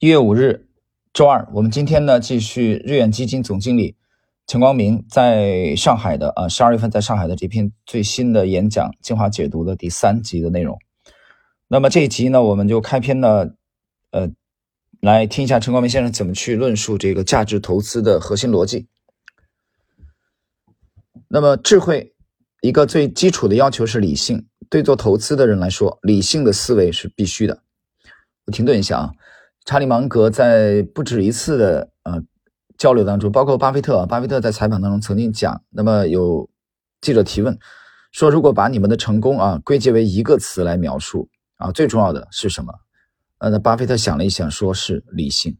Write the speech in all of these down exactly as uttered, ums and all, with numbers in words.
一月五日周二，我们今天呢继续日远基金总经理陈光明在上海的啊十二月份在上海的这篇最新的演讲精华解读的第三集的内容。那么这一集呢，我们就开篇呢呃来听一下陈光明先生怎么去论述这个价值投资的核心逻辑。那么智慧一个最基础的要求是理性，对做投资的人来说，理性的思维是必须的。我停顿一下啊。查理芒格在不止一次的呃交流当中，包括巴菲特、啊、巴菲特在采访当中曾经讲，那么有记者提问说，如果把你们的成功啊归结为一个词来描述啊，最重要的是什么？呃、啊，那巴菲特想了一想，说是理性。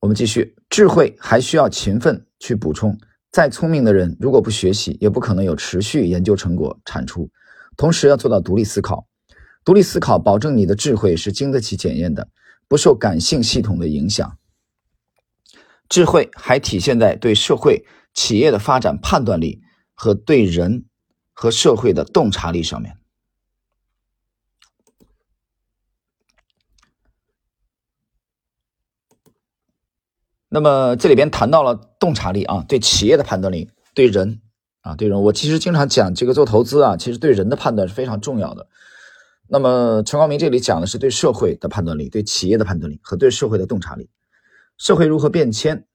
我们继续，智慧还需要勤奋去补充。再聪明的人，如果不学习，也不可能有持续研究成果产出。同时要做到独立思考。独立思考保证你的智慧是经得起检验的，不受感性系统的影响。智慧还体现在对社会企业的发展判断力和对人和社会的洞察力上面。那么这里边谈到了洞察力啊，对企业的判断力，对人啊，对人，我其实经常讲这个做投资啊，其实对人的判断是非常重要的。那么陈光明这里讲的是对社会的判断力，对企业的判断力和对社会的洞察力。社会如何变迁，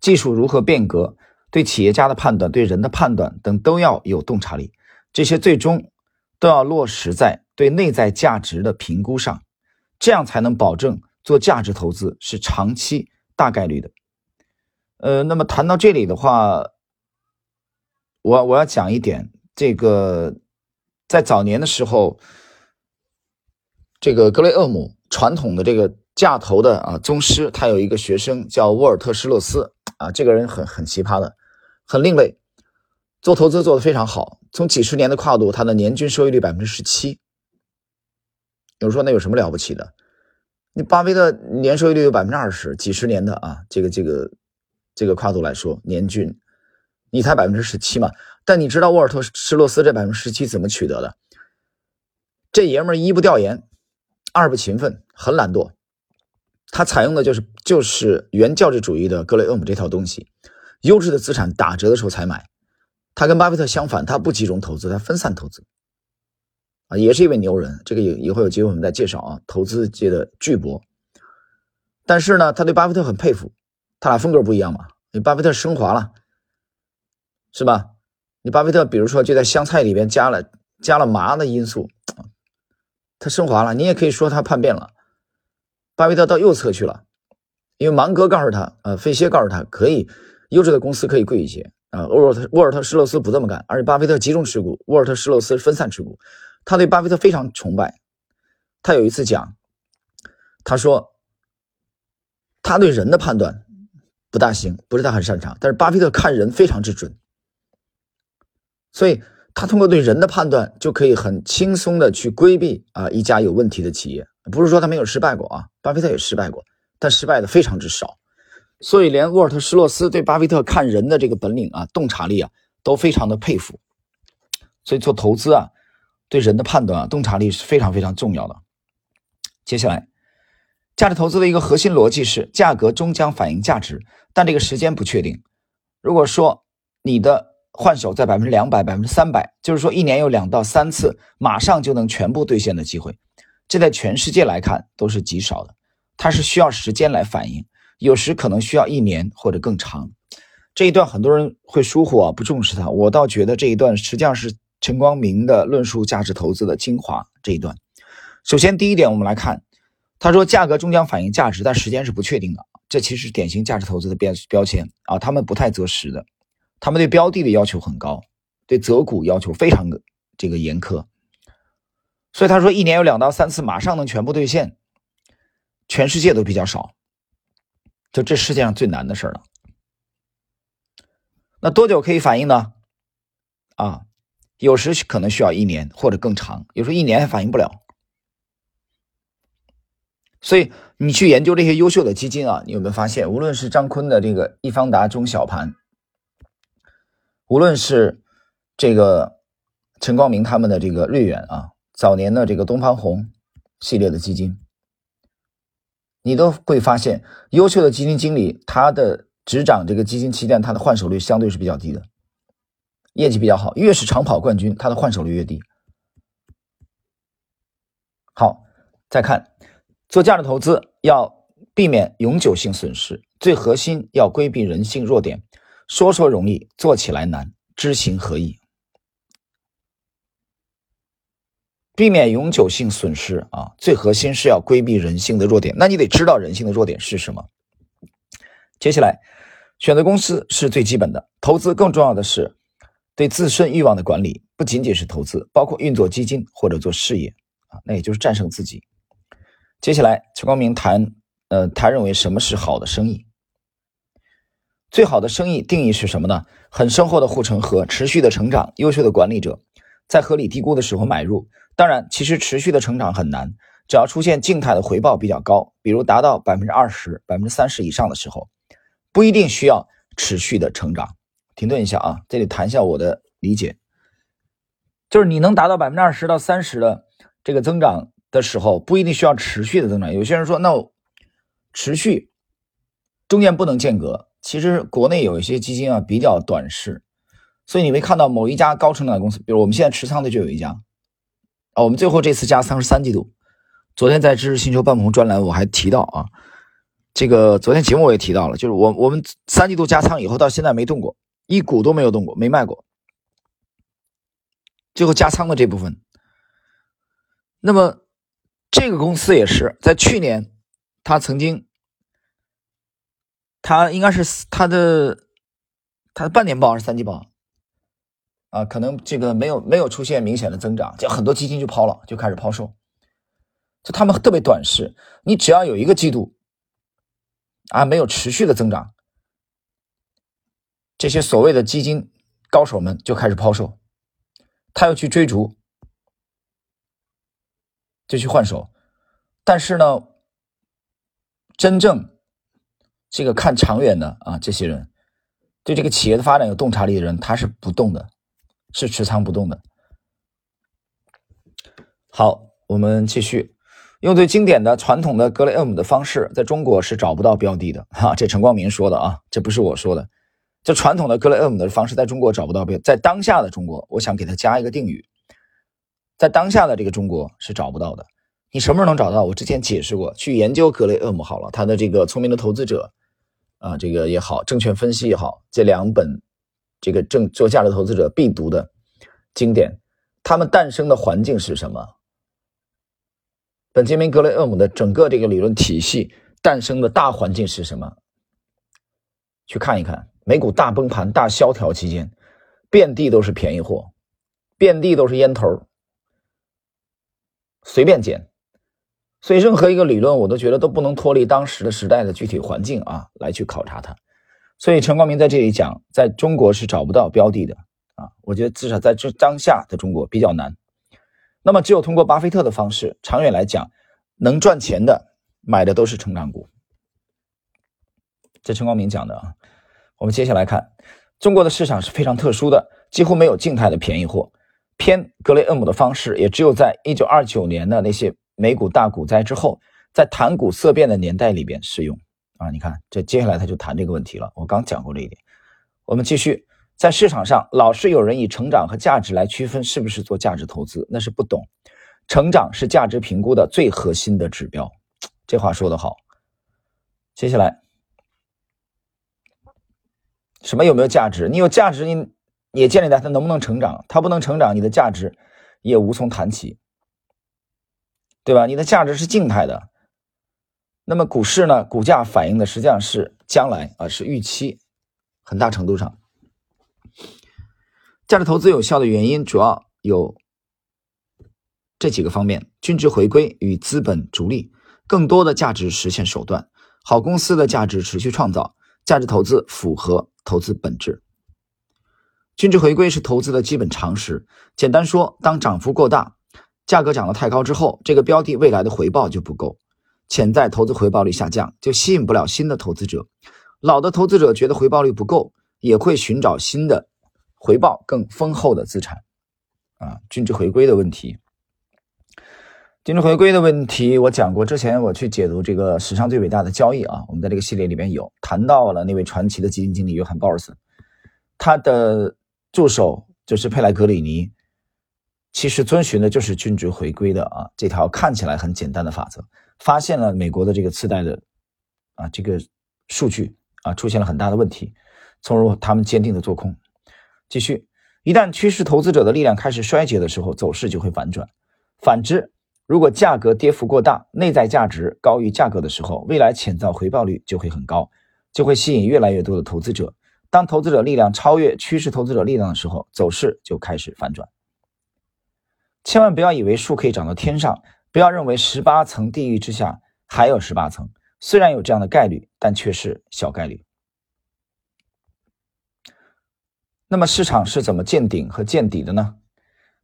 技术如何变革，对企业家的判断，对人的判断等都要有洞察力，这些最终都要落实在对内在价值的评估上，这样才能保证做价值投资是长期大概率的。呃，那么谈到这里的话，我我要讲一点，这个在早年的时候，这个格雷厄姆传统的这个价投的啊宗师，他有一个学生叫沃尔特施洛斯啊，这个人很很奇葩的，很另类，做投资做得非常好，从几十年的跨度，他的年均收益率 百分之十七。 有人说那有什么了不起的，你巴菲特年收益率有 百分之二十， 几十年的啊这个这个这个跨度来说，年均你才 百分之十七 嘛。但你知道沃尔特施洛斯这 百分之十七 怎么取得的？这爷们儿一不调研，二不勤奋，很懒惰。他采用的就是就是原教旨主义的格雷厄姆这套东西，优质的资产打折的时候才买。他跟巴菲特相反，他不集中投资，他分散投资。啊，也是一位牛人，这个也以后有机会我们再介绍啊，投资界的巨擘。但是呢，他对巴菲特很佩服，他俩风格不一样嘛，因为巴菲特升华了，是吧？你巴菲特比如说就在香菜里边加了加了麻的因素，它升华了，你也可以说它叛变了。巴菲特到右侧去了，因为芒格告诉他，呃，费歇告诉他可以，优质的公司可以贵一些啊。沃尔特沃尔特施洛斯不这么干，而且巴菲特集中持股，沃尔特施洛斯分散持股。他对巴菲特非常崇拜。他有一次讲，他说他对人的判断不大行，不是他很擅长，但是巴菲特看人非常之准。所以他通过对人的判断就可以很轻松的去规避啊一家有问题的企业。不是说他没有失败过啊，巴菲特也失败过，但失败的非常之少。所以连沃尔特施洛斯对巴菲特看人的这个本领啊，洞察力啊，都非常的佩服。所以做投资啊，对人的判断啊，洞察力是非常非常重要的。接下来，价值投资的一个核心逻辑是价格终将反映价值，但这个时间不确定。如果说你的换手在 百分之二百 百分之三百， 就是说一年有两到三次马上就能全部兑现的机会，这在全世界来看都是极少的，它是需要时间来反应，有时可能需要一年或者更长。这一段很多人会疏忽啊，不重视它，我倒觉得这一段实际上是陈光明的论述价值投资的精华这一段。首先第一点，我们来看，他说价格终将反映价值，但时间是不确定的，这其实是典型价值投资的标签啊，他们不太择时的，他们对标的的要求很高，对择股要求非常这个严苛。所以他说一年有两到三次马上能全部兑现，全世界都比较少，就这世界上最难的事儿了。那多久可以反应呢？啊，有时可能需要一年或者更长，有时候一年还反应不了。所以你去研究这些优秀的基金啊，你有没有发现，无论是张坤的这个易方达中小盘，无论是这个陈光明他们的这个日远啊，早年的这个东方红，系列的基金，你都会发现优秀的基金经理他的执掌这个基金期间，他的换手率相对是比较低的，业绩比较好，越是长跑冠军他的换手率越低。好，再看做价值投资要避免永久性损失，最核心要规避人性弱点，说说容易做起来难，知行合一，避免永久性损失啊，最核心是要规避人性的弱点，那你得知道人性的弱点是什么。接下来选择公司是最基本的，投资更重要的是对自身欲望的管理，不仅仅是投资，包括运作基金或者做事业啊，那也就是战胜自己。接下来陈光明谈呃，他认为什么是好的生意。最好的生意定义是什么呢？很深厚的护城河，持续的成长，优秀的管理者，在合理低估的时候买入。当然其实持续的成长很难，只要出现静态的回报比较高，比如达到 百分之二十 百分之三十 以上的时候，不一定需要持续的成长。停顿一下啊，这里谈一下我的理解，就是你能达到 百分之二十 到 百分之三十 的这个增长的时候，不一定需要持续的增长。有些人说那持续中间不能间隔，其实国内有一些基金啊比较短视，所以你会看到某一家高成长的公司，比如我们现在持仓的就有一家啊，我们最后这次加三十三季度，昨天在知识星球半棚专栏我还提到啊，这个昨天节目我也提到了，就是我我们三季度加仓以后到现在没动过，一股都没有动过，没卖过，最后加仓的这部分。那么这个公司也是在去年，他曾经他应该是他的他的半年报还是三季报啊，可能这个没有没有出现明显的增长，就很多基金就抛了，就开始抛售，就他们特别短视。你只要有一个季度啊没有持续的增长，这些所谓的基金高手们就开始抛售，他又去追逐，就去换手。但是呢，真正这个看长远的啊，这些人对这个企业的发展有洞察力的人，他是不动的，是持仓不动的。好，我们继续。用最经典的传统的格雷厄姆的方式，在中国是找不到标的的啊，这陈光明说的啊，这不是我说的。这传统的格雷厄姆的方式在中国找不到标的，在当下的中国，我想给他加一个定语，在当下的这个中国是找不到的。你什么时候能找到？我之前解释过，去研究格雷厄姆好了，他的这个聪明的投资者啊，这个也好，证券分析也好，这两本这个正做价值投资者必读的经典，他们诞生的环境是什么？本杰明格雷厄姆的整个这个理论体系诞生的大环境是什么？去看一看，美股大崩盘大萧条期间，遍地都是便宜货，遍地都是烟头，随便捡。所以任何一个理论我都觉得都不能脱离当时的时代的具体环境啊，来去考察它。所以陈光明在这里讲，在中国是找不到标的的啊，我觉得至少在这当下的中国比较难。那么只有通过巴菲特的方式，长远来讲能赚钱的买的都是成长股。这陈光明讲的啊。我们接下来看，中国的市场是非常特殊的，几乎没有静态的便宜货，偏格雷厄姆的方式也只有在一九二九年的那些美股大股灾之后，在谈股色变的年代里边适用啊！你看，这接下来他就谈这个问题了。我刚讲过这一点。我们继续，在市场上老是有人以成长和价值来区分是不是做价值投资，那是不懂。成长是价值评估的最核心的指标，这话说得好。接下来，什么有没有价值？你有价值，你也建立在它能不能成长，它不能成长，你的价值也无从谈起。对吧？你的价值是静态的。那么股市呢？股价反映的实际上是将来啊，是预期，很大程度上。价值投资有效的原因主要有这几个方面：均值回归与资本逐利，更多的价值实现手段，好公司的价值持续创造，价值投资符合投资本质。均值回归是投资的基本常识。简单说，当涨幅过大，价格涨得太高之后，这个标的未来的回报就不够，潜在投资回报率下降，就吸引不了新的投资者。老的投资者觉得回报率不够，也会寻找新的回报更丰厚的资产啊，均值回归的问题。精致回归的问题我讲过，之前我去解读这个史上最伟大的交易啊，我们在这个系列里面有谈到了那位传奇的基金经理约翰鲍尔森，他的助手就是佩莱格里尼，其实遵循的就是均值回归的啊这条看起来很简单的法则，发现了美国的这个次贷的啊这个数据啊出现了很大的问题，从而他们坚定的做空。继续，一旦趋势投资者的力量开始衰竭的时候，走势就会反转。反之，如果价格跌幅过大，内在价值高于价格的时候，未来潜在回报率就会很高，就会吸引越来越多的投资者。当投资者力量超越趋势投资者力量的时候，走势就开始反转。千万不要以为树可以长到天上，不要认为十八层地狱之下还有十八层，虽然有这样的概率，但却是小概率。那么市场是怎么见顶和见底的呢？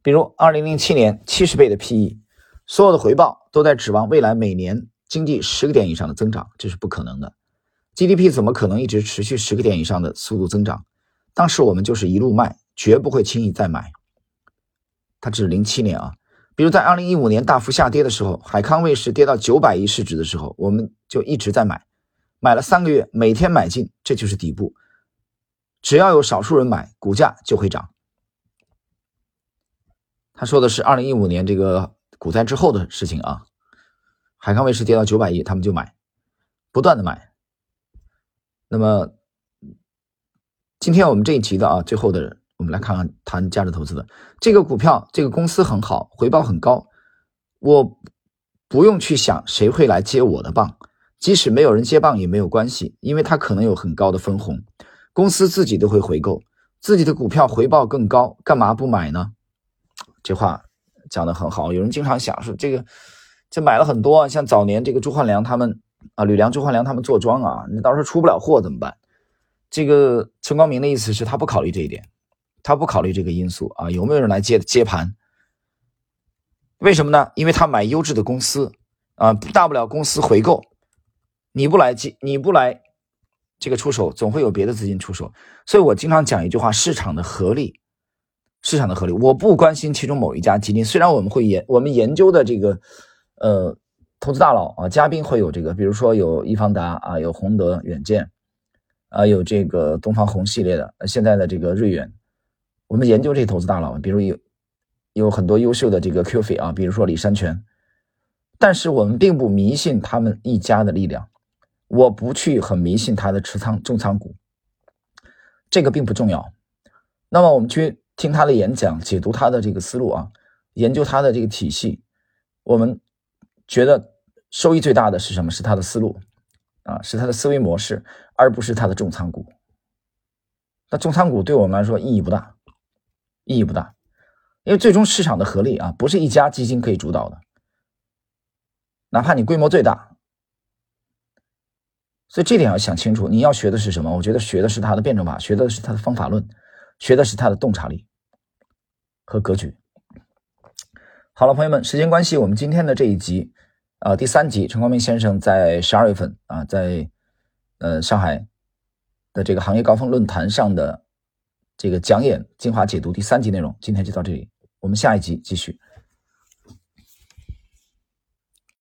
比如二零零七年七十倍的 P E，所有的回报都在指望未来每年经济十个点以上的增长，这是不可能的。 G D P 怎么可能一直持续十个点以上的速度增长？当时我们就是一路卖，绝不会轻易再买。它只是零七年啊，比如在二零一五年大幅下跌的时候，海康威视跌到九百亿市值的时候，我们就一直在买，买了三个月，每天买进，这就是底部。只要有少数人买，股价就会涨。他说的是二零一五年这个股灾之后的事情啊，海康威视跌到九百亿，他们就买，不断的买。那么今天我们这一集的啊最后的，我们来看看谈价值投资的这个股票，这个公司很好，回报很高，我不用去想谁会来接我的棒，即使没有人接棒也没有关系，因为它可能有很高的分红，公司自己都会回购，自己的股票回报更高，干嘛不买呢？这话讲得很好。有人经常想说这个这买了很多，像早年这个朱焕良他们啊，吕梁朱焕良他们做庄啊，你到时候出不了货怎么办？这个陈光明的意思是他不考虑这一点，他不考虑这个因素啊，有没有人来接接盘？为什么呢？因为他买优质的公司啊，大不了公司回购，你不来接你不来这个出手，总会有别的资金出手。所以我经常讲一句话，市场的合力。市场的合理，我不关心其中某一家基金，虽然我们会研我们研究的这个呃投资大佬啊嘉宾会有这个，比如说有易方达啊，有宏德远见啊，有这个东方红系列的，现在的这个瑞远，我们研究这些投资大佬，比如有有很多优秀的这个 Q F I 啊，比如说李山泉，但是我们并不迷信他们一家的力量，我不去很迷信他的持仓重仓股，这个并不重要。那么我们去听他的演讲，解读他的这个思路啊，研究他的这个体系，我们觉得收益最大的是什么？是他的思路啊，是他的思维模式，而不是他的重仓股。那重仓股对我们来说意义不大，意义不大，因为最终市场的合力啊，不是一家基金可以主导的，哪怕你规模最大。所以这点要想清楚，你要学的是什么？我觉得学的是他的辩证法，学的是他的方法论，学的是他的洞察力和格局。好了，朋友们，时间关系，我们今天的这一集啊、呃，第三集，陈光明先生在十二月份啊，在呃上海的这个行业高峰论坛上的这个讲演精华解读第三集内容，今天就到这里，我们下一集继续。